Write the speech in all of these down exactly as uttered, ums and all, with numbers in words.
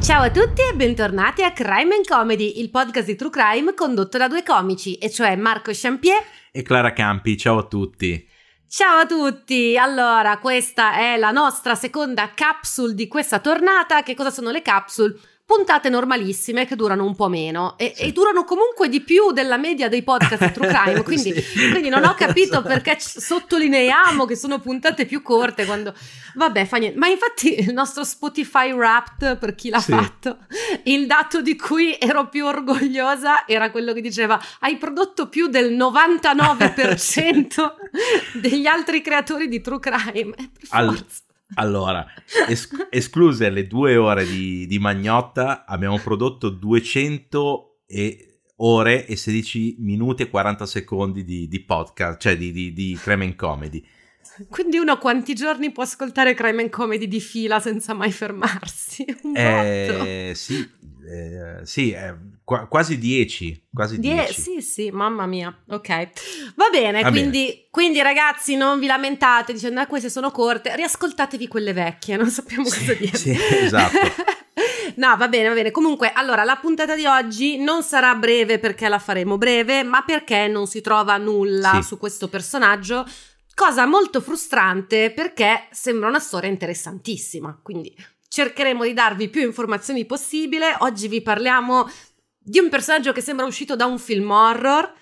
Ciao a tutti e bentornati a Crime and Comedy, il podcast di True Crime condotto da due comici, e cioè Marco Champier e Clara Campi. Ciao a tutti. Ciao a tutti, allora questa è la nostra seconda capsule di questa tornata. Che cosa sono le capsule? Puntate normalissime che durano un po' meno e, sì. e durano comunque di più della media dei podcast True Crime, quindi, sì. quindi non ho capito perché c- sottolineiamo che sono puntate più corte quando... Vabbè, fa niente, ma infatti il nostro Spotify Wrapped, per chi l'ha sì. fatto, il dato di cui ero più orgogliosa era quello che diceva: hai prodotto più del novantanove per cento sì. degli altri creatori di True Crime, per All- forza. Allora, es- escluse le due ore di, di magnotta, abbiamo prodotto duecento ore e sedici minuti e quaranta secondi di, di podcast, cioè di, di, di Crime and Comedy. Quindi uno quanti giorni può ascoltare Crime and Comedy di fila senza mai fermarsi? Un eh, sì, eh, sì eh, qu- quasi dieci. Quasi Die- dieci. Sì, sì, mamma mia. Ok, va bene, va quindi, bene. Quindi ragazzi non vi lamentate dicendo ah, queste sono corte, riascoltatevi quelle vecchie, non sappiamo sì, cosa dire. Sì, esatto. No, va bene, va bene. Comunque, allora, la puntata di oggi non sarà breve perché la faremo breve, ma perché non si trova nulla sì. su questo personaggio. Cosa molto frustrante perché sembra una storia interessantissima, quindi cercheremo di darvi più informazioni possibile. Oggi vi parliamo di un personaggio che sembra uscito da un film horror.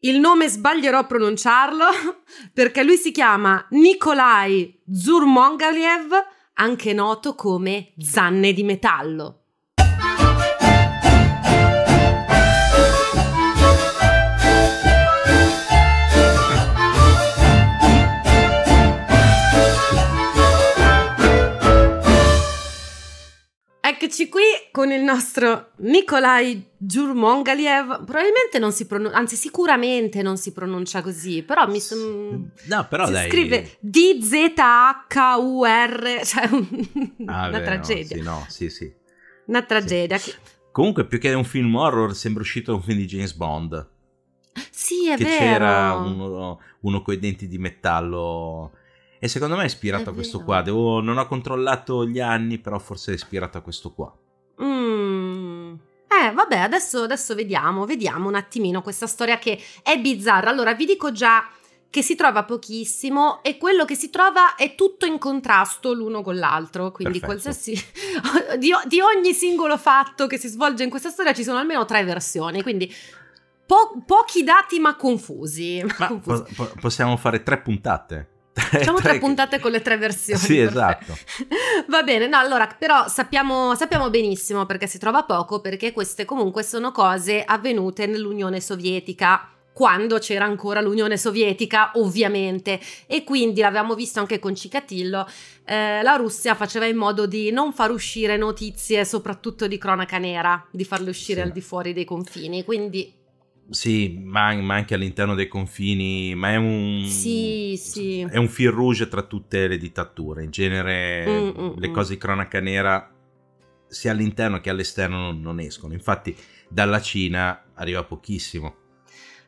Il nome sbaglierò a pronunciarlo perché lui si chiama Nikolay Dzhumagaliev, anche noto come Zanne di Metallo. Eccoci qui con il nostro Nikolay Dzhumagaliev. Probabilmente non si pronuncia, anzi sicuramente non si pronuncia così, però mi son... no, però si dai... scrive D Z H U R, cioè un... ah, una beh, tragedia. No, sì, no, sì, sì. Una tragedia. Sì. Che... Comunque più che un film horror sembra uscito un film di James Bond. Sì, è che vero. Che c'era uno, uno coi denti di metallo... E secondo me è ispirato è a questo vero. qua. Devo, non ho controllato gli anni, però forse è ispirato a questo qua. Mm. Eh, vabbè, adesso, adesso vediamo, vediamo un attimino questa storia che è bizzarra. Allora, vi dico già che si trova pochissimo e quello che si trova è tutto in contrasto l'uno con l'altro. Quindi qualsiasi, di, di ogni singolo fatto che si svolge in questa storia ci sono almeno tre versioni, quindi... Po, pochi dati ma confusi. Ma confusi. Po- possiamo fare tre puntate. Facciamo tre puntate con le tre versioni. Sì, esatto. Va bene, no, allora, però sappiamo, sappiamo benissimo perché si trova poco, perché queste comunque sono cose avvenute nell'Unione Sovietica, quando c'era ancora l'Unione Sovietica, ovviamente. E quindi, l'avevamo visto anche con Chikatilo, eh, la Russia faceva in modo di non far uscire notizie, soprattutto di cronaca nera, di farle uscire sì. al di fuori dei confini, quindi... Sì, ma, ma anche all'interno dei confini, ma è un sì, sì. è un fil rouge tra tutte le dittature. In genere Mm-mm. le cose di cronaca nera sia all'interno che all'esterno non, non escono. Infatti dalla Cina arriva pochissimo.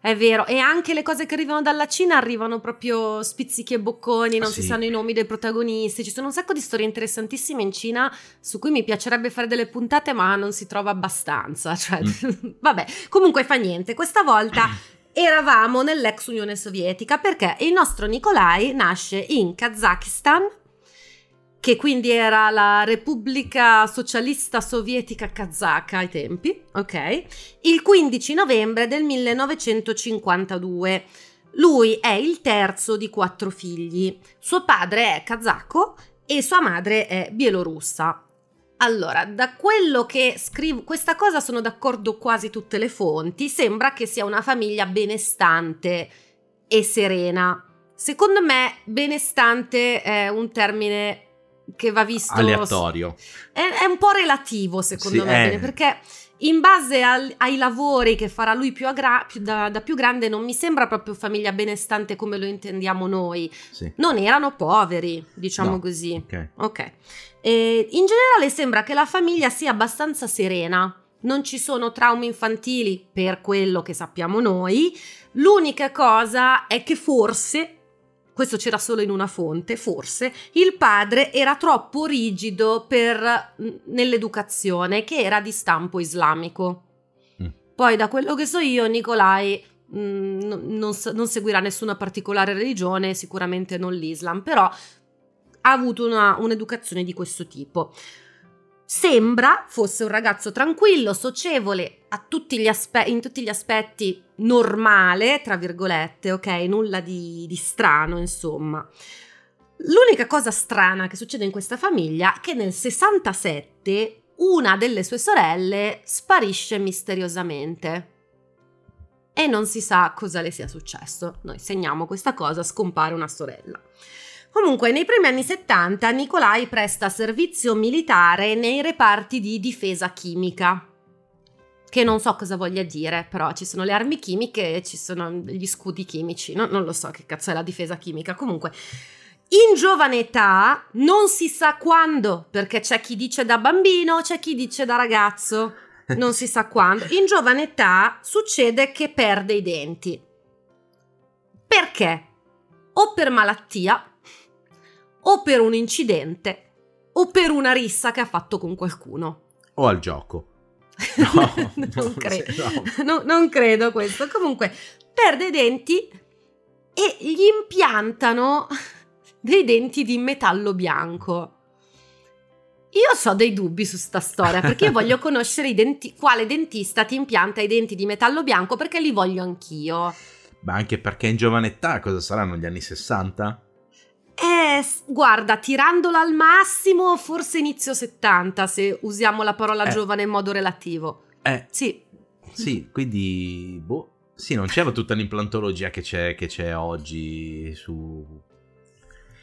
È vero, e anche le cose che arrivano dalla Cina arrivano proprio spizzichi e bocconi, non sì. si sanno i nomi dei protagonisti. Ci sono un sacco di storie interessantissime in Cina su cui mi piacerebbe fare delle puntate, ma non si trova abbastanza, cioè, mm. vabbè, comunque fa niente. Questa volta eravamo nell'ex Unione Sovietica perché il nostro Nikolay nasce in Kazakistan, che quindi era la Repubblica Socialista Sovietica Kazaka ai tempi, ok? Il quindici novembre del millenovecentocinquantadue. Lui è il terzo di quattro figli. Suo padre è kazako e sua madre è bielorussa. Allora, da quello che scrivo, questa cosa sono d'accordo quasi tutte le fonti, sembra che sia una famiglia benestante e serena. Secondo me benestante è un termine che va visto aleatorio, è, è un po' relativo secondo sì, me, eh. perché in base al, ai lavori che farà lui più agra, più da, da più grande, non mi sembra proprio famiglia benestante come lo intendiamo noi. Sì. Non erano poveri, diciamo no. così. Ok. okay. E in generale sembra che la famiglia sia abbastanza serena. Non ci sono traumi infantili, per quello che sappiamo noi. L'unica cosa è che forse, questo c'era solo in una fonte, forse il padre era troppo rigido per, nell'educazione, che era di stampo islamico. Mm. Poi, da quello che so io, Nikolay mh, non, non seguirà nessuna particolare religione, sicuramente non l'Islam, però ha avuto una, un'educazione di questo tipo. Sembra fosse un ragazzo tranquillo, socievole, a tutti gli aspe- in tutti gli aspetti normale, tra virgolette, ok? Nulla di, di strano, insomma. L'unica cosa strana che succede in questa famiglia è che nel sessantasette una delle sue sorelle sparisce misteriosamente e non si sa cosa le sia successo. Noi segniamo questa cosa, scompare una sorella. Comunque, nei primi anni settanta Nikolay presta servizio militare nei reparti di difesa chimica, che non so cosa voglia dire, però ci sono le armi chimiche, ci sono gli scudi chimici, no? Non lo so che cazzo è la difesa chimica. Comunque, in giovane età, non si sa quando, perché c'è chi dice da bambino, c'è chi dice da ragazzo, non si sa quando. In giovane età succede che perde i denti. Perché? O per malattia, o per un incidente, o per una rissa che ha fatto con qualcuno. O al gioco. No, non credo. No. No, non credo questo. Comunque, perde i denti e gli impiantano dei denti di metallo bianco. Io so dei dubbi su sta storia, perché io voglio conoscere i denti, quale dentista ti impianta i denti di metallo bianco, perché li voglio anch'io. Ma anche perché in giovane età, cosa saranno, gli anni sessanta? Eh, guarda, tirandola al massimo, forse inizio settanta, se usiamo la parola eh, giovane in modo relativo. Eh, sì. Sì, quindi, boh, sì, non c'era tutta l'implantologia che c'è, che c'è oggi su...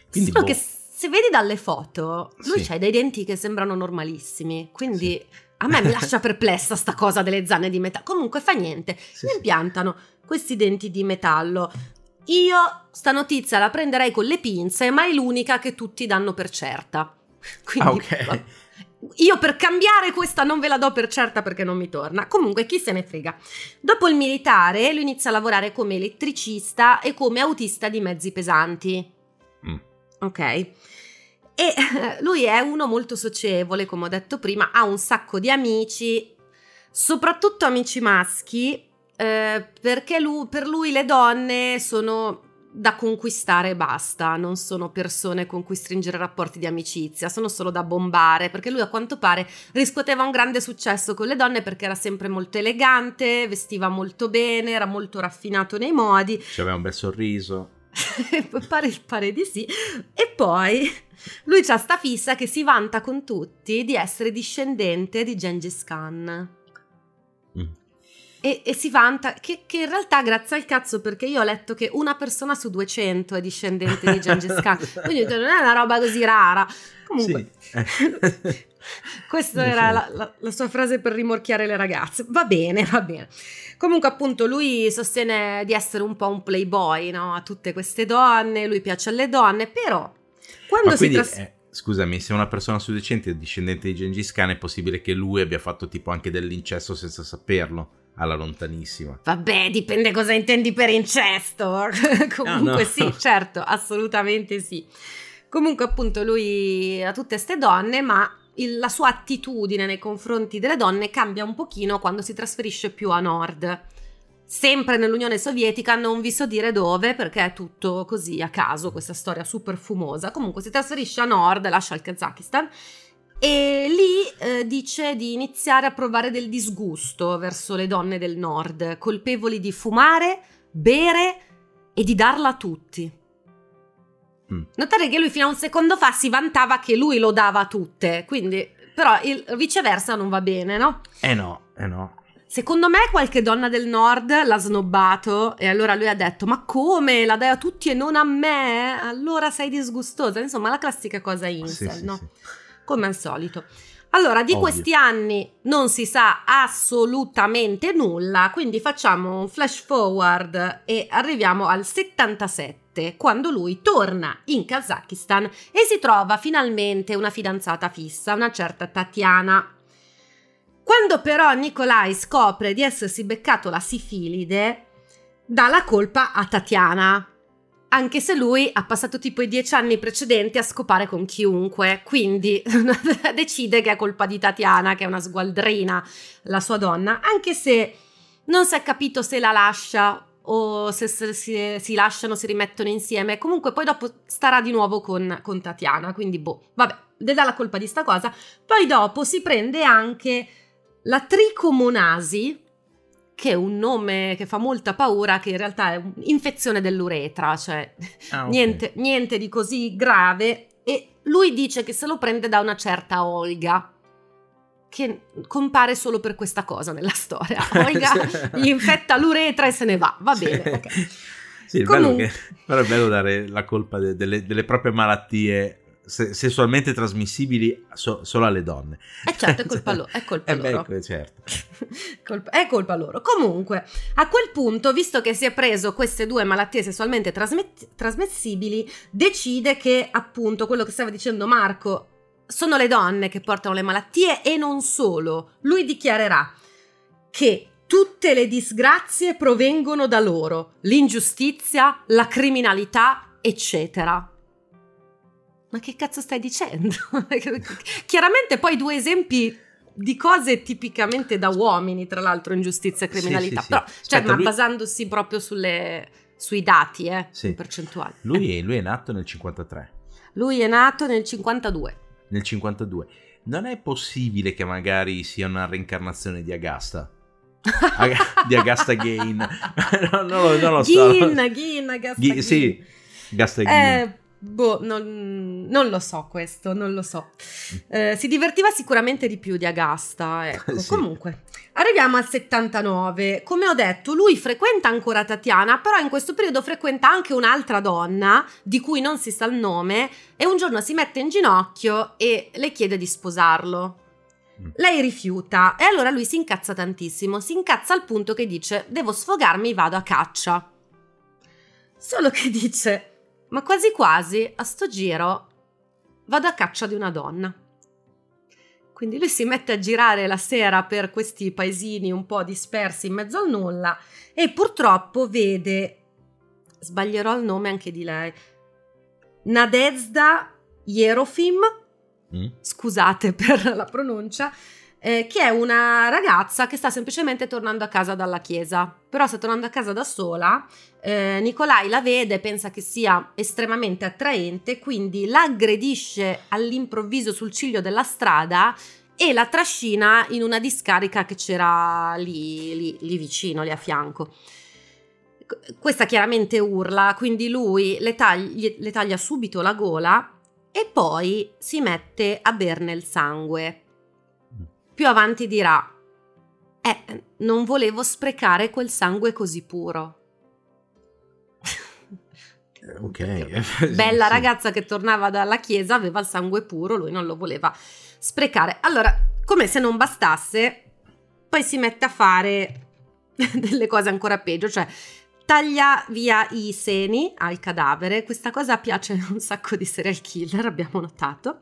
Quindi, solo boh. Che se vedi dalle foto, lui sì. c'ha dei denti che sembrano normalissimi, quindi sì. a me mi lascia perplessa sta cosa delle zanne di metallo. Comunque fa niente, sì, mi impiantano sì. questi denti di metallo. Io sta notizia la prenderei con le pinze, ma è l'unica che tutti danno per certa. Quindi, okay. Io per cambiare questa non ve la do per certa perché non mi torna. Comunque, chi se ne frega. Dopo il militare lui inizia a lavorare come elettricista e come autista di mezzi pesanti. Mm. Ok. E lui è uno molto socievole, come ho detto prima, ha un sacco di amici, soprattutto amici maschi. Eh, perché lui, per lui le donne sono da conquistare e basta, non sono persone con cui stringere rapporti di amicizia, sono solo da bombare, perché lui a quanto pare riscuoteva un grande successo con le donne perché era sempre molto elegante, vestiva molto bene, era molto raffinato nei modi, c'aveva un bel sorriso pare, pare di sì. E poi lui c'ha sta fissa che si vanta con tutti di essere discendente di Genghis Khan. mm. E, e si vanta, che, che in realtà grazie al cazzo, perché io ho letto che una persona su duecento è discendente di Genghis Khan, quindi non è una roba così rara. Comunque, sì. questa era la, la, la sua frase per rimorchiare le ragazze. Va bene, va bene. Comunque, appunto, lui sostiene di essere un po' un playboy, no? A tutte queste donne, lui piace alle donne, però quando Ma si quindi, tras- eh, Scusami, se una persona su duecento è discendente di Genghis Khan, è possibile che lui abbia fatto tipo anche dell'incesto senza saperlo. Alla lontanissima. Vabbè, dipende cosa intendi per incesto. Comunque no, no. sì, certo, assolutamente sì. Comunque, appunto, lui ha tutte ste donne, ma il, la sua attitudine nei confronti delle donne cambia un pochino quando si trasferisce più a nord. Sempre nell'Unione Sovietica, non vi so dire dove, perché è tutto così a caso, questa storia super fumosa. Comunque si trasferisce a nord, lascia il Kazakistan. E lì eh, dice di iniziare a provare del disgusto verso le donne del nord, colpevoli di fumare, bere e di darla a tutti. Mm. Notare che lui fino a un secondo fa si vantava che lui lo dava a tutte, quindi però il viceversa non va bene, no? Eh no, eh no. Secondo me qualche donna del nord l'ha snobbato e allora lui ha detto: ma come, la dai a tutti e non a me? Allora sei disgustosa. Insomma, la classica cosa incel, sì, sì, no? Sì. Come al solito. Allora, di Ovvio. questi anni non si sa assolutamente nulla, quindi facciamo un flash forward e arriviamo al settantasette, quando lui torna in Kazakistan e si trova finalmente una fidanzata fissa, una certa Tatiana. Quando però Nikolay scopre di essersi beccato la sifilide, dà la colpa a Tatiana, anche se lui ha passato tipo i dieci anni precedenti a scopare con chiunque, quindi decide che è colpa di Tatiana, che è una sgualdrina, la sua donna, anche se non si è capito se la lascia o se, se, se si lasciano, si rimettono insieme. Comunque poi dopo starà di nuovo con, con Tatiana, quindi boh, vabbè, le dà la colpa di sta cosa. Poi dopo si prende anche la tricomonasi, che è un nome che fa molta paura, che in realtà è un'infezione dell'uretra, cioè ah, okay. niente, niente di così grave, e lui dice che se lo prende da una certa Olga, che compare solo per questa cosa nella storia. Olga gli infetta l'uretra e se ne va, va bene, okay. Sì, è bello che, però è bello dare la colpa de, delle, delle proprie malattie se, sessualmente trasmissibili so, solo alle donne. E eh certo, è colpa, lo- è colpa eh loro. Beh, certo. Colpa, è colpa loro. Comunque, a quel punto, visto che si è preso queste due malattie sessualmente trasmet- trasmissibili, decide che, appunto, quello che stava dicendo Marco, sono le donne che portano le malattie e non solo. Lui dichiarerà che tutte le disgrazie provengono da loro, l'ingiustizia, la criminalità, eccetera. Ma che cazzo stai dicendo? Chiaramente poi due esempi di cose tipicamente da uomini, tra l'altro, ingiustizia e criminalità, sì, sì, però sì. Aspetta, cioè, ma lui... basandosi proprio sulle, sui dati, eh, sì. percentuali. Lui è, lui è nato nel cinquantatré. Lui è nato nel cinquantadue. Nel cinquantadue. Non è possibile che magari sia una reincarnazione di Agasta? Ag- di Agasta Gain. no, no, non lo so. Gain, Gain, Agasta Gain. G- sì, Agasta Gain. Eh... Boh, non, non lo so questo, non lo so. Eh, si divertiva sicuramente di più di Agasta, ecco. Sì. Comunque, arriviamo al settantanove. Come ho detto, lui frequenta ancora Tatiana, però in questo periodo frequenta anche un'altra donna, di cui non si sa il nome, e un giorno si mette in ginocchio e le chiede di sposarlo. Mm. Lei rifiuta, e allora lui si incazza tantissimo, si incazza al punto che dice: devo sfogarmi, vado a caccia. Solo che dice... ma quasi quasi a sto giro vado a caccia di una donna. Quindi lui si mette a girare la sera per questi paesini un po' dispersi in mezzo al nulla e purtroppo vede, sbaglierò il nome anche di lei, Nadezda Ierofim, mm? scusate per la pronuncia, eh, che è una ragazza che sta semplicemente tornando a casa dalla chiesa, però sta tornando a casa da sola. eh, Nikolay la vede e pensa che sia estremamente attraente, quindi la aggredisce all'improvviso sul ciglio della strada e la trascina in una discarica che c'era lì, lì, lì vicino, lì a fianco. Questa chiaramente urla, quindi lui le taglia, le taglia subito la gola e poi si mette a berne il sangue. Più avanti dirà: eh, non volevo sprecare quel sangue così puro. Ok. Bella sì. Ragazza che tornava dalla chiesa aveva il sangue puro, lui non lo voleva sprecare. Allora, come se non bastasse, poi si mette a fare delle cose ancora peggio, cioè taglia via i seni al cadavere. Questa cosa piace un sacco di serial killer, abbiamo notato.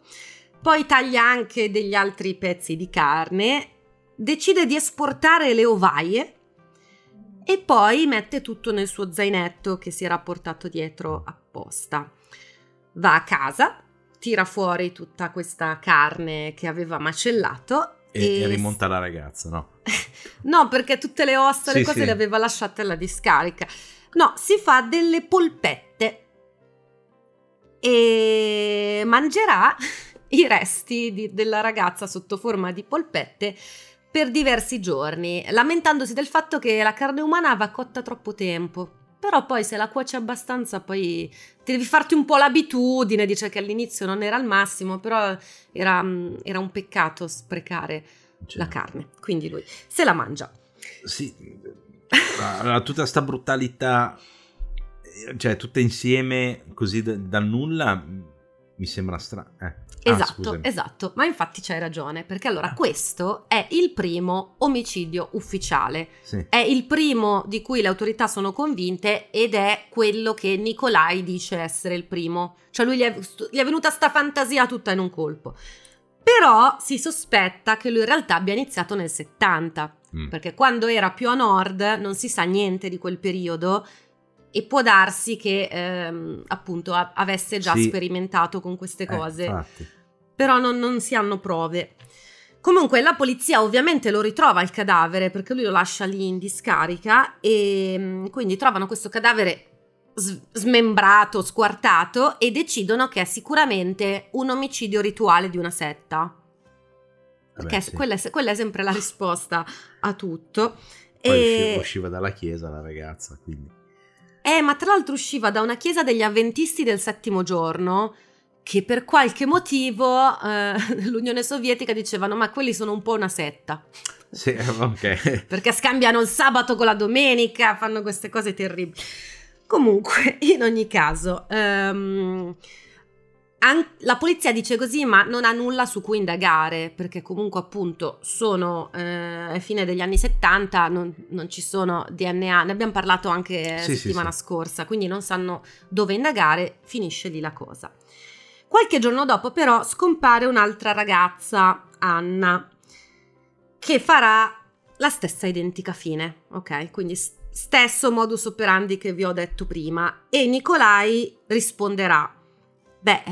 Poi taglia anche degli altri pezzi di carne, decide di esportare le ovaie e poi mette tutto nel suo zainetto che si era portato dietro apposta. Va a casa, tira fuori tutta questa carne che aveva macellato e, e... e rimonta la ragazza, no? No, perché tutte le ossa, sì, le cose sì. le aveva lasciate alla discarica. No, si fa delle polpette e mangerà i resti di, della ragazza sotto forma di polpette per diversi giorni, lamentandosi del fatto che la carne umana va cotta troppo tempo, però poi se la cuoci abbastanza poi devi farti un po' l'abitudine. Dice che all'inizio non era il massimo, però era, era un peccato sprecare, cioè, la carne, quindi lui se la mangia. Sì, allora, tutta sta brutalità, cioè tutta insieme così da, da nulla, mi sembra strano. Eh. Esatto, ah, esatto, ma infatti c'hai ragione, perché allora questo è il primo omicidio ufficiale, sì. È il primo di cui le autorità sono convinte ed è quello che Nikolay dice essere il primo, cioè lui gli è, gli è venuta sta fantasia tutta in un colpo. Però si sospetta che lui in realtà abbia iniziato nel settanta, mm. perché quando era più a nord non si sa niente di quel periodo e può darsi che ehm, appunto a- avesse già sì. sperimentato con queste cose, eh, infatti. Però non, non si hanno prove. Comunque la polizia ovviamente lo ritrova il cadavere perché lui lo lascia lì in discarica e quindi trovano questo cadavere smembrato, squartato e decidono che è sicuramente un omicidio rituale di una setta. Vabbè, perché sì. quella, è, quella è sempre la risposta a tutto. Poi e... usciva dalla chiesa la ragazza, quindi. Eh, ma tra l'altro usciva da una chiesa degli avventisti del settimo giorno che per qualche motivo eh, l'Unione Sovietica dicevano ma quelli sono un po' una setta. Sì, ok. Perché scambiano il sabato con la domenica, fanno queste cose terribili. Comunque, in ogni caso, um, an- la polizia dice così, ma non ha nulla su cui indagare, perché comunque appunto sono eh, fine degli anni settanta, non, non ci sono D N A, ne abbiamo parlato anche sì, settimana sì, sì. scorsa, quindi non sanno dove indagare, finisce lì la cosa. Qualche giorno dopo però scompare un'altra ragazza, Anna, che farà la stessa identica fine, ok? Quindi st- stesso modus operandi che vi ho detto prima e Nikolay risponderà beh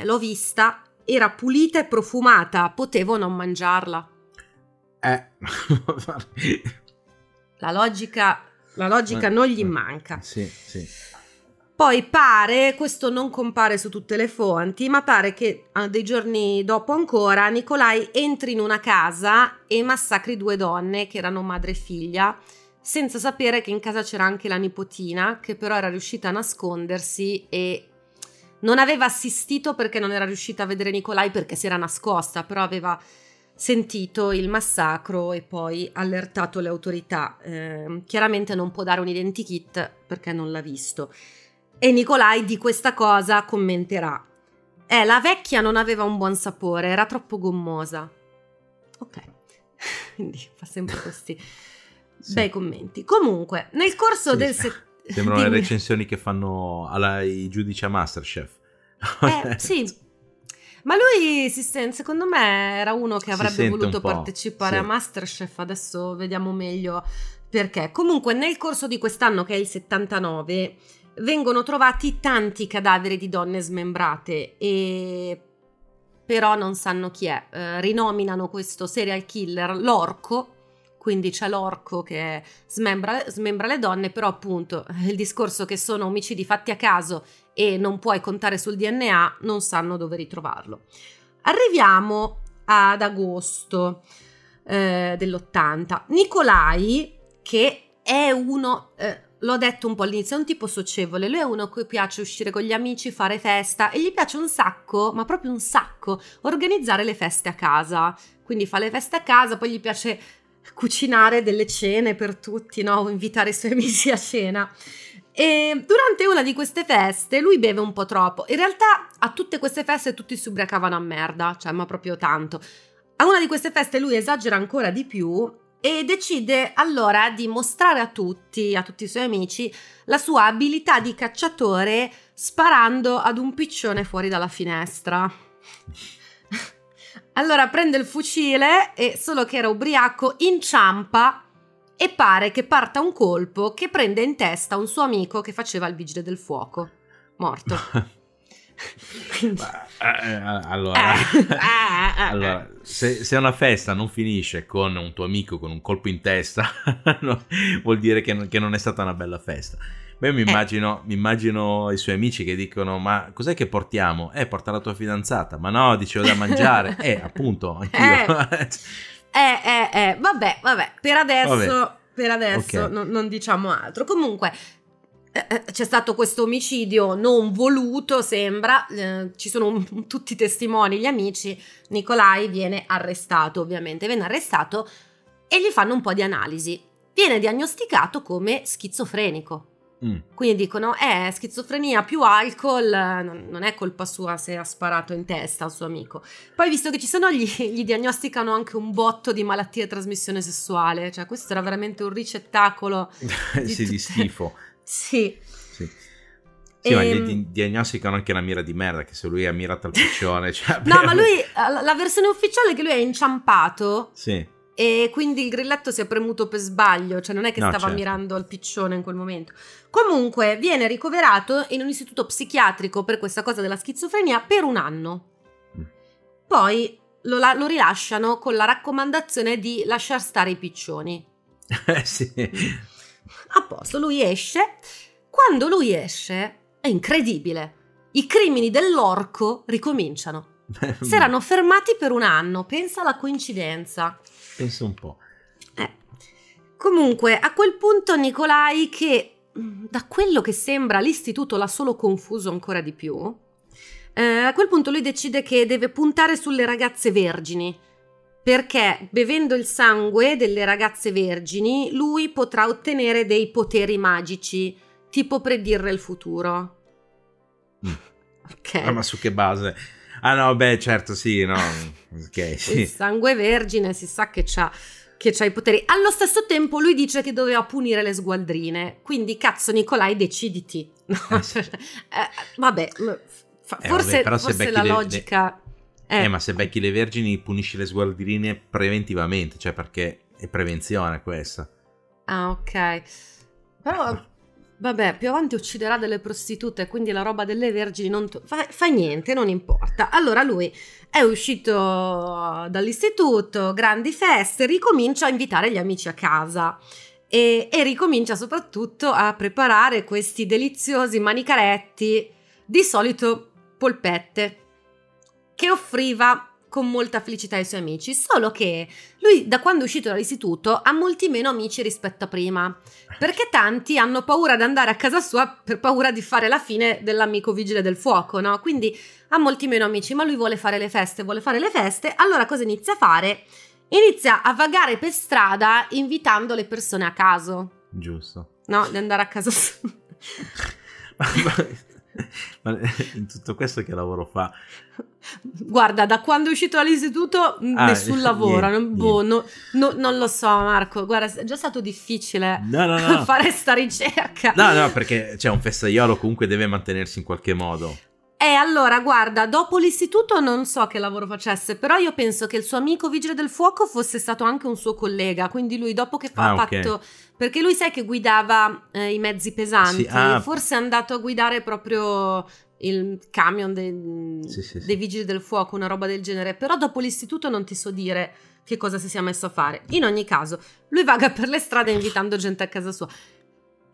eh, l'ho vista, era pulita e profumata, potevo non mangiarla. Eh la logica la logica eh, non gli eh, manca sì, sì. Poi pare, questo non compare su tutte le fonti, ma pare che dei giorni dopo ancora Nikolay entri in una casa e massacri due donne che erano madre e figlia senza sapere che in casa c'era anche la nipotina, che però era riuscita a nascondersi e non aveva assistito perché non era riuscita a vedere Nikolay perché si era nascosta, però aveva sentito il massacro e poi allertato le autorità. Eh, chiaramente non può dare un identikit perché non l'ha visto. E Nikolay di questa cosa commenterà: Eh, la vecchia non aveva un buon sapore, era troppo gommosa. Ok, quindi fa sempre questi... Sì. Bei commenti. Comunque, nel corso sì, del... Se- sembrano dimmi. Le recensioni che fanno alla, i giudici a MasterChef. Eh, sì. Ma lui, si sen- secondo me, era uno che avrebbe voluto partecipare sì. a MasterChef. Adesso vediamo meglio perché. Comunque, nel corso di quest'anno, che è il settantanove, vengono trovati tanti cadaveri di donne smembrate e... però non sanno chi è. Eh, rinominano questo serial killer l'orco. Quindi c'è l'orco che smembra, smembra le donne, però appunto il discorso che sono omicidi fatti a caso e non puoi contare sul D N A, non sanno dove ritrovarlo. Arriviamo ad agosto eh, dell'ottanta. Nikolay, che è uno, eh, l'ho detto un po' all'inizio, è un tipo socievole, lui è uno a cui piace uscire con gli amici, fare festa e gli piace un sacco, ma proprio un sacco, organizzare le feste a casa. Quindi fa le feste a casa, poi gli piace... cucinare delle cene per tutti, no? O invitare i suoi amici a cena. E durante una di queste feste lui beve un po' troppo. In realtà a tutte queste feste tutti si ubriacavano a merda, cioè ma proprio tanto. A una di queste feste lui esagera ancora di più e decide allora di mostrare a tutti, a tutti i suoi amici, la sua abilità di cacciatore sparando ad un piccione fuori dalla finestra. Allora prende il fucile e, solo che era ubriaco, inciampa e pare che parta un colpo che prende in testa un suo amico che faceva il vigile del fuoco, morto. allora, allora se, se una festa non finisce con un tuo amico con un colpo in testa, no, vuol dire che non, che non è stata una bella festa. Beh, mi immagino, eh. mi immagino i suoi amici che dicono: ma cos'è che portiamo? Eh, porta la tua fidanzata. Ma no, dicevo da mangiare. eh, appunto, anch'io. Eh, eh, eh, eh. Vabbè, vabbè, per adesso, vabbè. Per adesso okay. no, non diciamo altro. Comunque, eh, c'è stato questo omicidio non voluto, sembra. Eh, ci sono un, tutti i testimoni, gli amici. Nikolay viene arrestato, ovviamente. Viene arrestato e gli fanno un po' di analisi. Viene diagnosticato come schizofrenico. Mm. Quindi dicono, eh, schizofrenia più alcol, non è colpa sua se ha sparato in testa al suo amico. Poi, visto che ci sono, gli, gli diagnosticano anche un botto di malattie a trasmissione sessuale. Cioè, questo era veramente un ricettacolo di, sì, tutte... di schifo. Sì. Sì. Sì, e... ma gli diagnosticano anche la mira di merda, che se lui ha mirato al piccione... Cioè, no, per... ma lui, la versione ufficiale è che lui è inciampato. Sì. E quindi il grilletto si è premuto per sbaglio, cioè non è che no, stava certo. mirando al piccione in quel momento. Comunque viene ricoverato in un istituto psichiatrico per questa cosa della schizofrenia per un anno. Mm. Poi lo, lo rilasciano con la raccomandazione di lasciar stare i piccioni. Sì. A posto, lui esce. Quando lui esce, è incredibile, i crimini dell'orco ricominciano. Si erano fermati per un anno, pensa alla coincidenza. Penso un po'. Eh. Comunque, a quel punto Nikolay, che da quello che sembra l'istituto l'ha solo confuso ancora di più, eh, a quel punto lui decide che deve puntare sulle ragazze vergini, perché bevendo il sangue delle ragazze vergini lui potrà ottenere dei poteri magici, tipo predire il futuro. Okay. Ah, ma su che base? Ah no, beh, certo, sì, no. Okay, sì. Il sangue vergine si sa che c'ha, che c'ha i poteri. Allo stesso tempo lui dice che doveva punire le sgualdrine. Quindi, cazzo, Nikolay, deciditi. No? Eh sì. eh, vabbè, fa- eh, forse, vabbè, forse la le, logica... Le... Eh, eh, ma se becchi le vergini punisci le sgualdrine preventivamente, cioè perché è prevenzione questa. Ah, ok. Però... Vabbè, più avanti ucciderà delle prostitute, quindi la roba delle vergini non to- fa, fa niente, non importa. Allora lui è uscito dall'istituto, grandi feste, ricomincia a invitare gli amici a casa e, e ricomincia soprattutto a preparare questi deliziosi manicaretti, di solito polpette, che offriva con molta felicità ai suoi amici, solo che lui da quando è uscito dall'istituto ha molti meno amici rispetto a prima, perché tanti hanno paura di andare a casa sua per paura di fare la fine dell'amico vigile del fuoco, no? Quindi ha molti meno amici, ma lui vuole fare le feste, vuole fare le feste, allora cosa inizia a fare? Inizia a vagare per strada invitando le persone a caso. Giusto. No, di andare a casa sua. Ma in tutto questo che lavoro fa? Guarda, da quando è uscito dall'istituto ah, nessun lavoro, yeah, boh, yeah. No, no, non lo so, Marco, guarda, è già stato difficile no, no, no. fare sta ricerca. No, no, perché c'è cioè, un festaiolo comunque deve mantenersi in qualche modo. Eh, allora, guarda, dopo l'istituto non so che lavoro facesse, però io penso che il suo amico vigile del fuoco fosse stato anche un suo collega, quindi lui dopo che fa ah, okay. fatto... Perché lui sai che guidava eh, i mezzi pesanti, sì, ah, forse è andato a guidare proprio il camion dei, sì, sì, dei sì. vigili del fuoco, una roba del genere, però dopo l'istituto non ti so dire che cosa si sia messo a fare. In ogni caso, lui vaga per le strade invitando gente a casa sua.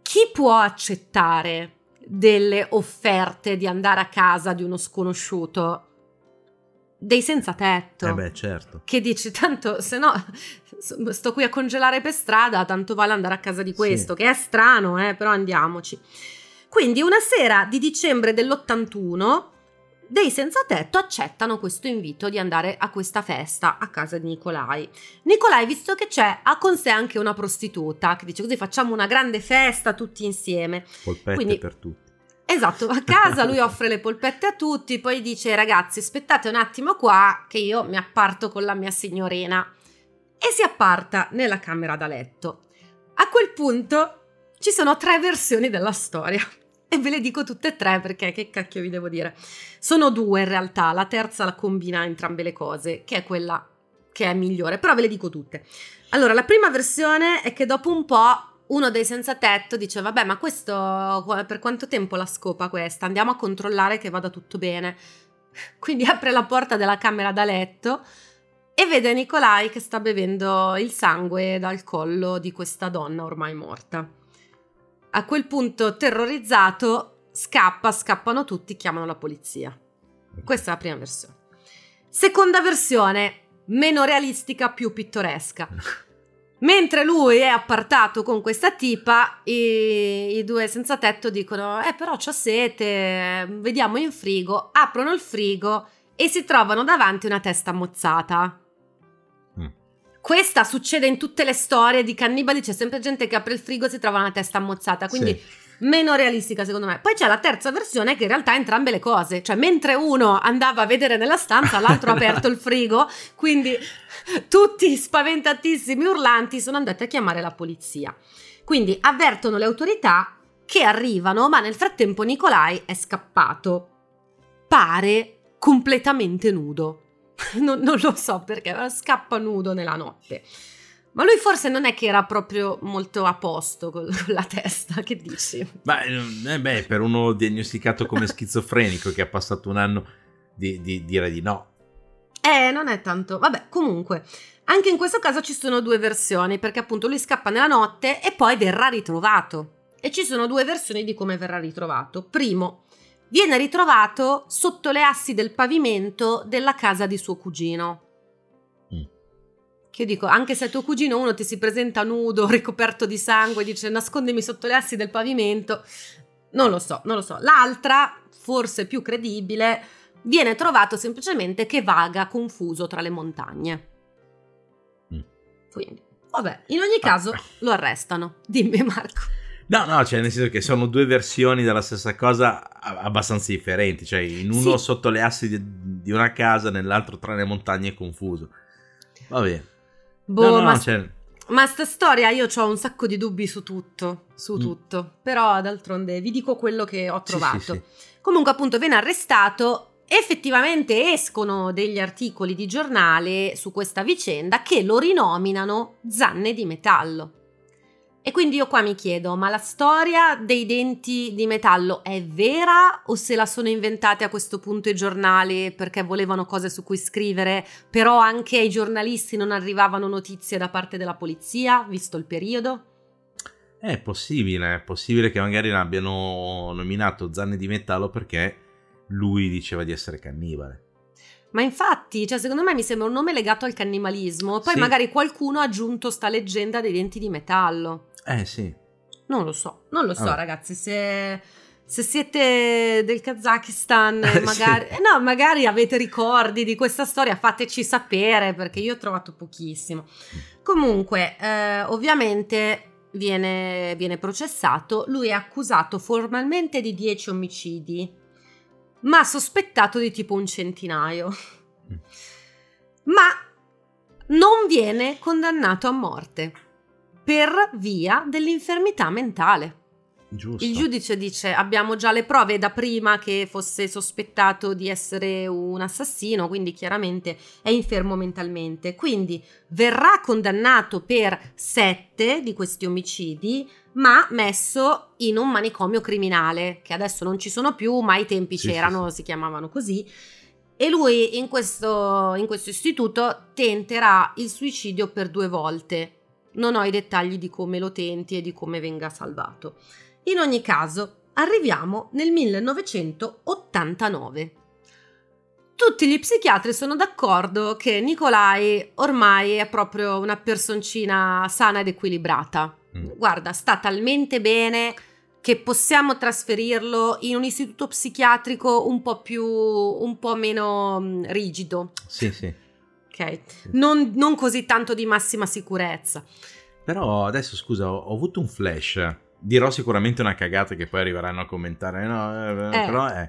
Chi può accettare delle offerte di andare a casa di uno sconosciuto? Dei senza tetto. Eh beh, certo. Che dici, tanto se no sto qui a congelare per strada, tanto vale andare a casa di questo, sì. Che è strano, eh, però andiamoci. Quindi una sera di dicembre dell'ottantuno dei senza tetto accettano questo invito di andare a questa festa a casa di Nikolay. Nikolay, visto che c'è, ha con sé anche una prostituta che dice così facciamo una grande festa tutti insieme. Polpette. Quindi, per tutti. Esatto, a casa lui offre le polpette a tutti, poi dice ragazzi aspettate un attimo qua che io mi apparto con la mia signorina e si apparta nella camera da letto. A quel punto ci sono tre versioni della storia e ve le dico tutte e tre perché che cacchio vi devo dire. Sono due in realtà, la terza la combina entrambe le cose che è quella che è migliore, però ve le dico tutte. Allora la prima versione è che dopo un po' uno dei senza tetto dice vabbè ma questo per quanto tempo la scopa questa, andiamo a controllare che vada tutto bene, quindi apre la porta della camera da letto e vede Nikolay che sta bevendo il sangue dal collo di questa donna ormai morta. A quel punto terrorizzato scappa, scappano tutti, chiamano la polizia. Questa è la prima versione. Seconda versione, meno realistica, più pittoresca. Mentre lui è appartato con questa tipa, i, i due senza tetto dicono eh però c'ho sete, vediamo in frigo, aprono il frigo e si trovano davanti una testa ammozzata. Mm. Questa succede in tutte le storie di cannibali, c'è sempre gente che apre il frigo e si trova una testa ammozzata, quindi sì, meno realistica secondo me. Poi c'è la terza versione che in realtà è entrambe le cose, cioè mentre uno andava a vedere nella stanza l'altro ha aperto il frigo, quindi tutti spaventatissimi, urlanti, sono andati a chiamare la polizia. Quindi avvertono le autorità che arrivano, ma nel frattempo Nikolay è scappato, pare completamente nudo. Non, non lo so perché, scappa nudo nella notte. Ma lui forse non è che era proprio molto a posto con, con la testa, che dici? Beh, eh beh, per uno diagnosticato come schizofrenico che ha passato un anno di, di dire di no. Eh, non è tanto. Vabbè, comunque, anche in questo caso ci sono due versioni, perché appunto lui scappa nella notte e poi verrà ritrovato. E ci sono due versioni di come verrà ritrovato. Primo, viene ritrovato sotto le assi del pavimento della casa di suo cugino. Mm. Che io dico, anche se è tuo cugino, uno ti si presenta nudo, ricoperto di sangue, dice nascondimi sotto le assi del pavimento. Non lo so, non lo so. L'altra, forse più credibile, viene trovato semplicemente che vaga confuso tra le montagne. Mm. Quindi, vabbè, in ogni caso ah. lo arrestano. Dimmi, Marco. No, no, cioè nel senso che sono due versioni della stessa cosa abbastanza differenti, cioè in uno sì, sotto le assi di, di una casa, nell'altro tra le montagne confuso. Va bene. Boh, no, no, ma, cioè... ma sta storia io ho un sacco di dubbi su tutto, su mm. tutto, però d'altronde vi dico quello che ho trovato. Sì, sì, sì. Comunque appunto viene arrestato, effettivamente escono degli articoli di giornale su questa vicenda che lo rinominano Zanne di Metallo. E quindi io qua mi chiedo, ma la storia dei denti di metallo è vera o se la sono inventate a questo punto i giornali perché volevano cose su cui scrivere, però anche ai giornalisti non arrivavano notizie da parte della polizia, visto il periodo? È possibile, è possibile che magari l'abbiano nominato Zanne di Metallo perché lui diceva di essere cannibale. Ma infatti, cioè secondo me mi sembra un nome legato al cannibalismo, poi sì, magari qualcuno ha aggiunto sta leggenda dei denti di metallo. Eh sì. Non lo so, non lo so allora. Ragazzi, se, se siete del Kazakistan, eh, magari, sì. eh, no, magari avete ricordi di questa storia, fateci sapere perché io ho trovato pochissimo. Comunque, eh, ovviamente viene, viene processato, lui è accusato formalmente di dieci omicidi, ma sospettato di tipo un centinaio, mm. ma non viene condannato a morte per via dell'infermità mentale. Giusto. Il giudice dice abbiamo già le prove da prima che fosse sospettato di essere un assassino, quindi chiaramente è infermo mentalmente, quindi verrà condannato per sette di questi omicidi ma messo in un manicomio criminale che adesso non ci sono più, ma ai tempi sì, c'erano, sì, sì. si chiamavano così, e lui in questo, in questo istituto tenterà il suicidio per due volte. Non ho i dettagli di come lo tenti e di come venga salvato. In ogni caso, arriviamo nel millenovecentottantanove. Tutti gli psichiatri sono d'accordo che Nikolay ormai è proprio una personcina sana ed equilibrata. Mm. Guarda, sta talmente bene che possiamo trasferirlo in un istituto psichiatrico un po' più, un po' meno rigido. Sì, sì. Okay. Non, non così tanto di massima sicurezza. Però adesso scusa, ho, ho avuto un flash. Dirò sicuramente una cagata che poi arriveranno a commentare. No, eh, eh. Però, eh,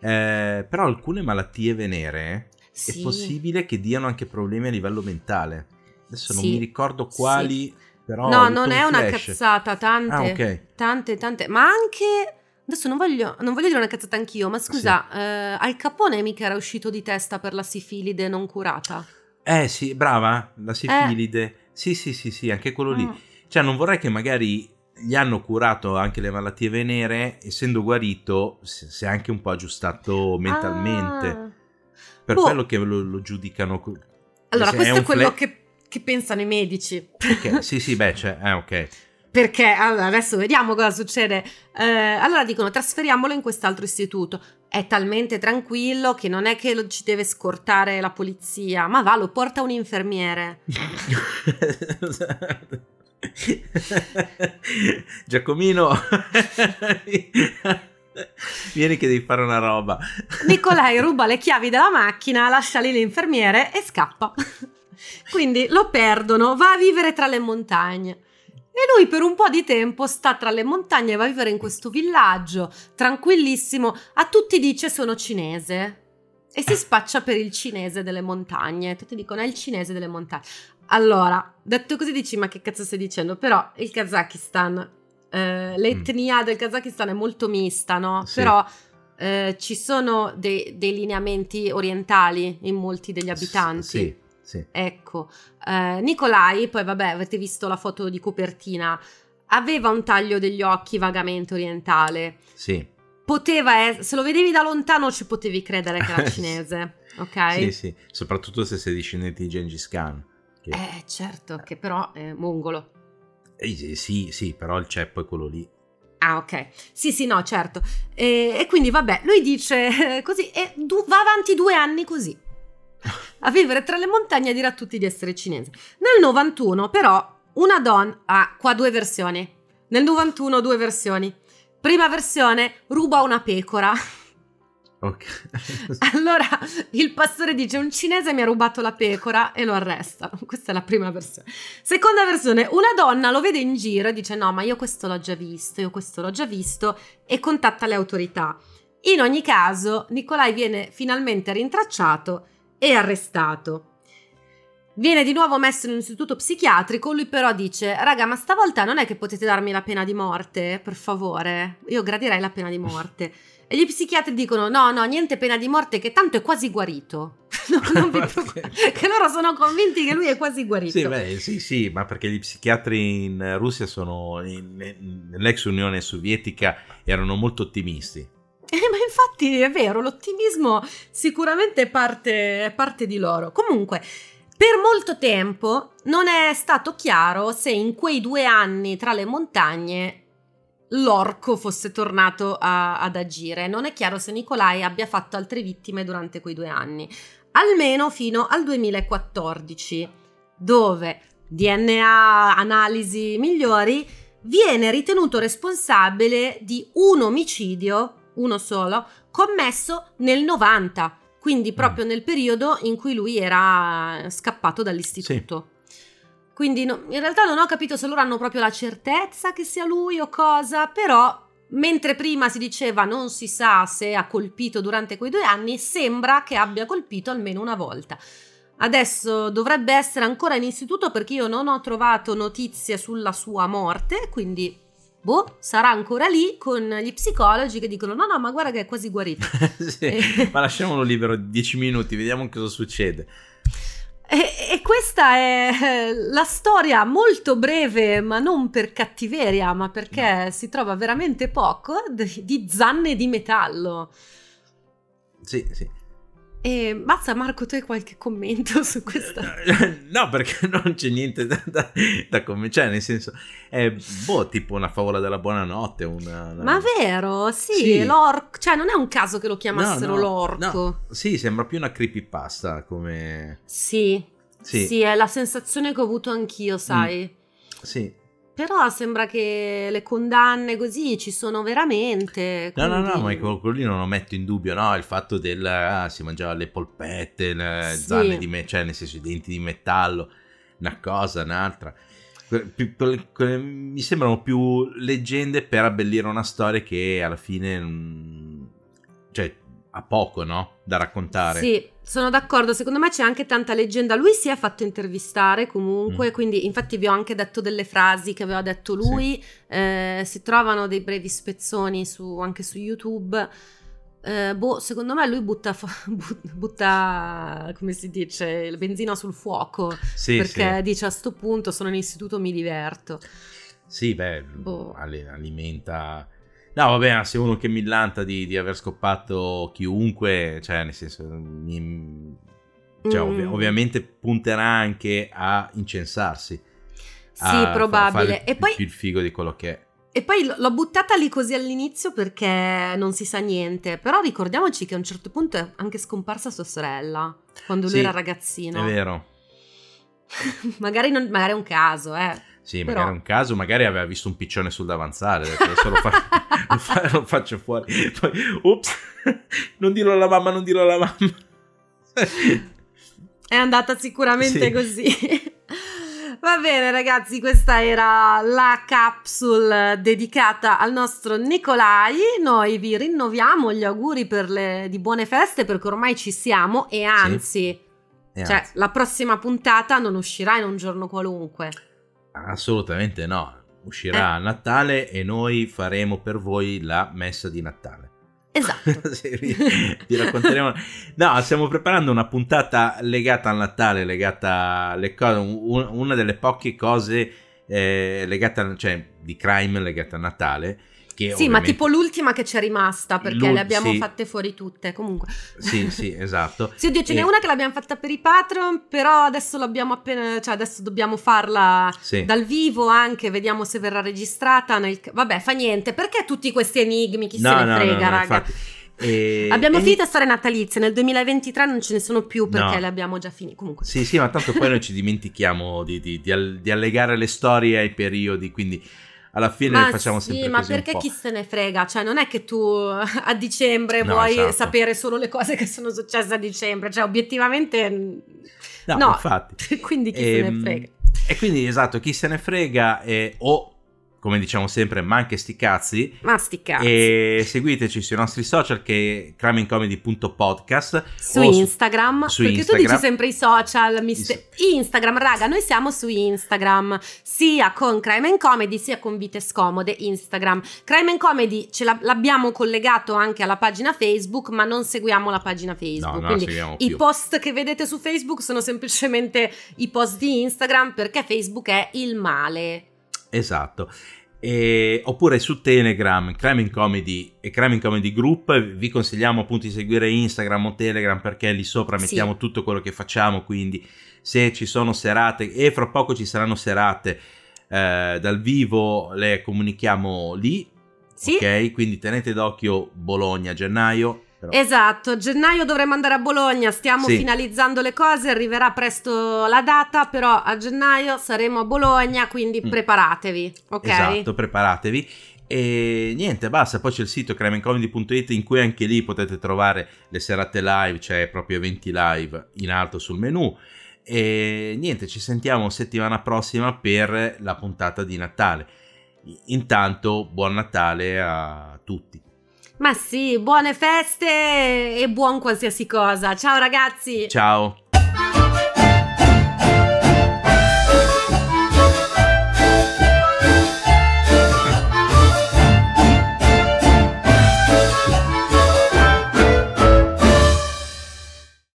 eh, però alcune malattie venere sì. è possibile che diano anche problemi a livello mentale. Adesso non sì. mi ricordo quali. Sì. Però no, non un è flash. Una cazzata. Tante, ah, okay. tante, tante. Ma anche adesso non voglio, non voglio dire una cazzata anch'io. Ma scusa, sì. eh, Al Capone mica era uscito di testa per la sifilide non curata. Eh sì, brava, la sifilide, eh. sì sì sì sì, anche quello lì. Mm. Cioè non vorrei che magari gli hanno curato anche le malattie venere, essendo guarito, si è anche un po' aggiustato mentalmente, ah. per boh. quello che lo, lo giudicano. Allora questo è, è quello fle- che, che pensano i medici. Okay. Sì sì, beh, cioè, eh, ok. Perché allora, adesso vediamo cosa succede. Eh, allora dicono trasferiamolo in quest'altro istituto. È talmente tranquillo che non è che lo, ci deve scortare la polizia, ma va, lo porta un infermiere. Giacomino, vieni che devi fare una roba. Nikolay ruba le chiavi della macchina, lascia lì l'infermiere e scappa. Quindi lo perdono, va a vivere tra le montagne. E lui per un po' di tempo sta tra le montagne e va a vivere in questo villaggio, tranquillissimo. A tutti dice sono cinese e si spaccia per il cinese delle montagne. Tutti dicono è il cinese delle montagne. Allora, detto così dici ma che cazzo stai dicendo? Però il Kazakistan, eh, l'etnia mm. del Kazakistan è molto mista, no? Sì. Però eh, ci sono de- dei lineamenti orientali in molti degli abitanti. S- sì. Sì. Ecco, eh, Nikolay, poi vabbè avete visto la foto di copertina, aveva un taglio degli occhi vagamente orientale. Sì. Poteva es- se lo vedevi da lontano ci potevi credere che era cinese, ok? Sì, sì, soprattutto se sei discendente di Genghis Khan. Che... Eh, certo, che però è mongolo. Eh, sì, sì, però il ceppo è quello lì. Ah, ok. Sì, sì, no, certo. E, e quindi vabbè, lui dice così e du- va avanti due anni così. A vivere tra le montagne e dire a tutti di essere cinese. Nel novantuno però una donna ah qua due versioni nel novantuno due versioni prima versione ruba una pecora, okay. Allora il pastore dice un cinese mi ha rubato la pecora e lo arrestano, questa è la prima versione. Seconda versione, una donna lo vede in giro e dice no ma io questo l'ho già visto, io questo l'ho già visto e contatta le autorità. In ogni caso Nikolay viene finalmente rintracciato e arrestato. Viene di nuovo messo in un istituto psichiatrico. Lui però dice raga ma stavolta non è che potete darmi la pena di morte, per favore, io gradirei la pena di morte. E gli psichiatri dicono no no niente pena di morte che tanto è quasi guarito. No, non vi preoccupate, che loro sono convinti che lui è quasi guarito. Sì, beh, sì, sì, ma perché gli psichiatri in Russia sono in, in, nell'ex Unione Sovietica erano molto ottimisti. Eh, ma infatti è vero, l'ottimismo sicuramente è parte, è parte di loro. Comunque, per molto tempo non è stato chiaro se in quei due anni tra le montagne l'orco fosse tornato a, ad agire. Non è chiaro se Nikolay abbia fatto altre vittime durante quei due anni, almeno fino al duemilaquattordici, dove D N A, analisi migliori, viene ritenuto responsabile di un omicidio, uno solo, commesso nel novanta, quindi proprio nel periodo in cui lui era scappato dall'istituto. Sì. Quindi no, in realtà non ho capito se loro hanno proprio la certezza che sia lui o cosa, però mentre prima si diceva non si sa se ha colpito durante quei due anni, sembra che abbia colpito almeno una volta. Adesso dovrebbe essere ancora in istituto perché io non ho trovato notizie sulla sua morte, quindi... Boh, sarà ancora lì con gli psicologi che dicono no no ma guarda che è quasi guarito. Sì, ma lasciamolo libero dieci minuti, vediamo cosa succede. E, e questa è la storia molto breve, ma non per cattiveria, ma perché no. Si trova veramente poco, di, di Zanne di Metallo. Sì, sì. E mazza, Marco, tu hai qualche commento su questa? No, perché non c'è niente da, da, da commentare, cioè, nel senso è boh, tipo una favola della buonanotte, una, una... Ma vero? Sì, sì. L'orco, cioè non è un caso che lo chiamassero no, no, l'orco. No. Sì, sembra più una creepypasta come Sì. Sì. Sì, è la sensazione che ho avuto anch'io, sai. Mm. Sì. Però sembra che le condanne così ci sono veramente. Quindi... No, no, no, ma quello lì non lo metto in dubbio, no? Il fatto del, ah, si mangiava le polpette, le sì. zanne di me, cioè nel senso i denti di metallo, una cosa, un'altra. Que- que- que- mi sembrano più leggende per abbellire una storia che alla fine, mh, cioè, ha poco, no? Da raccontare. Sì. Sono d'accordo, secondo me c'è anche tanta leggenda. Lui si è fatto intervistare comunque, mm. quindi infatti vi ho anche detto delle frasi che aveva detto lui, sì. eh, si trovano dei brevi spezzoni su, anche su YouTube. Eh, boh, secondo me lui butta, but, butta, come si dice, il benzina sul fuoco, sì, perché sì. dice a sto punto sono in istituto, mi diverto. Sì, beh, boh. alimenta... No, vabbè, se uno che millanta di, di aver scoppato chiunque, cioè nel senso, mi, cioè, mm. ovvi- ovviamente punterà anche a incensarsi. Sì, a probabile. Fa, e poi più il figo di quello che è. E poi l'ho buttata lì così all'inizio perché non si sa niente, però ricordiamoci che a un certo punto è anche scomparsa sua sorella, quando sì, lui era ragazzino. È vero. magari, non, magari è un caso, eh. Sì, magari però... un caso, magari aveva visto un piccione sul davanzale, adesso lo, fa- lo, fa- lo faccio fuori, poi, ups, non dirlo alla mamma, non dirlo alla mamma. è andata sicuramente sì. così. Va bene ragazzi, questa era la capsule dedicata al nostro Nikolay. Noi vi rinnoviamo gli auguri per le, di buone feste, perché ormai ci siamo e anzi, sì. e cioè, anzi. la prossima puntata non uscirà in un giorno qualunque. Assolutamente no, uscirà eh. a Natale e noi faremo per voi la messa di Natale. Esatto. Vi racconteremo. No, stiamo preparando una puntata legata al Natale, legata alle cose, un, una delle poche cose eh, legata, cioè di crime legata a Natale. Che sì, ma tipo l'ultima che c'è rimasta, perché le abbiamo sì. fatte fuori tutte, comunque. Sì, sì, esatto. Sì, oddio, ce n'è e... una che l'abbiamo fatta per i Patreon, però adesso l'abbiamo appena, cioè adesso dobbiamo farla sì. dal vivo anche, vediamo se verrà registrata nel... Vabbè, fa niente, perché tutti questi enigmi, chi no, se ne no, frega, no, no, raga. Infatti. E... Abbiamo e... finito a storie natalizie, nel duemilaventitré non ce ne sono più perché no. le abbiamo già finite, comunque. Sì, sì, ma tanto poi noi ci dimentichiamo di, di, di, all- di allegare le storie ai periodi, quindi... Alla fine ma facciamo sì, sempre ma così. Ma perché chi se ne frega? Cioè, non è che tu a dicembre no, vuoi certo. sapere solo le cose che sono successe a dicembre. Cioè, obiettivamente, no. no. Infatti. Quindi chi e, se ne frega? E quindi esatto, chi se ne frega è, o come diciamo sempre, ma anche sti cazzi. Ma sti cazzi. E seguiteci sui nostri social, che è crime and comedy punto podcast. Su Instagram. Su, su perché Instagram. Tu dici sempre i social. Mister... Instagram, raga, noi siamo su Instagram, sia con Crime and Comedy, sia con Vite Scomode Instagram. Crime and Comedy ce l'abbiamo collegato anche alla pagina Facebook, ma non seguiamo la pagina Facebook. No, non quindi seguiamo più. I post che vedete su Facebook sono semplicemente i post di Instagram, perché Facebook è il male. Esatto. E, oppure su Telegram, Crime and Comedy e Crime and Comedy Group. Vi consigliamo appunto di seguire Instagram o Telegram, perché lì sopra mettiamo sì. tutto quello che facciamo, quindi se ci sono serate, e fra poco ci saranno serate eh, dal vivo, le comunichiamo lì. Sì. Ok, quindi tenete d'occhio Bologna a gennaio. Però. Esatto, a gennaio dovremo andare a Bologna, stiamo sì. finalizzando le cose, arriverà presto la data, però a gennaio saremo a Bologna, quindi mm. preparatevi, ok? Esatto, preparatevi e niente, basta, poi c'è il sito crime and comedy punto it in cui anche lì potete trovare le serate live, cioè proprio eventi live in alto sul menu. E niente, ci sentiamo settimana prossima per la puntata di Natale. Intanto buon Natale a tutti. Ma sì, buone feste e buon qualsiasi cosa. Ciao ragazzi. Ciao.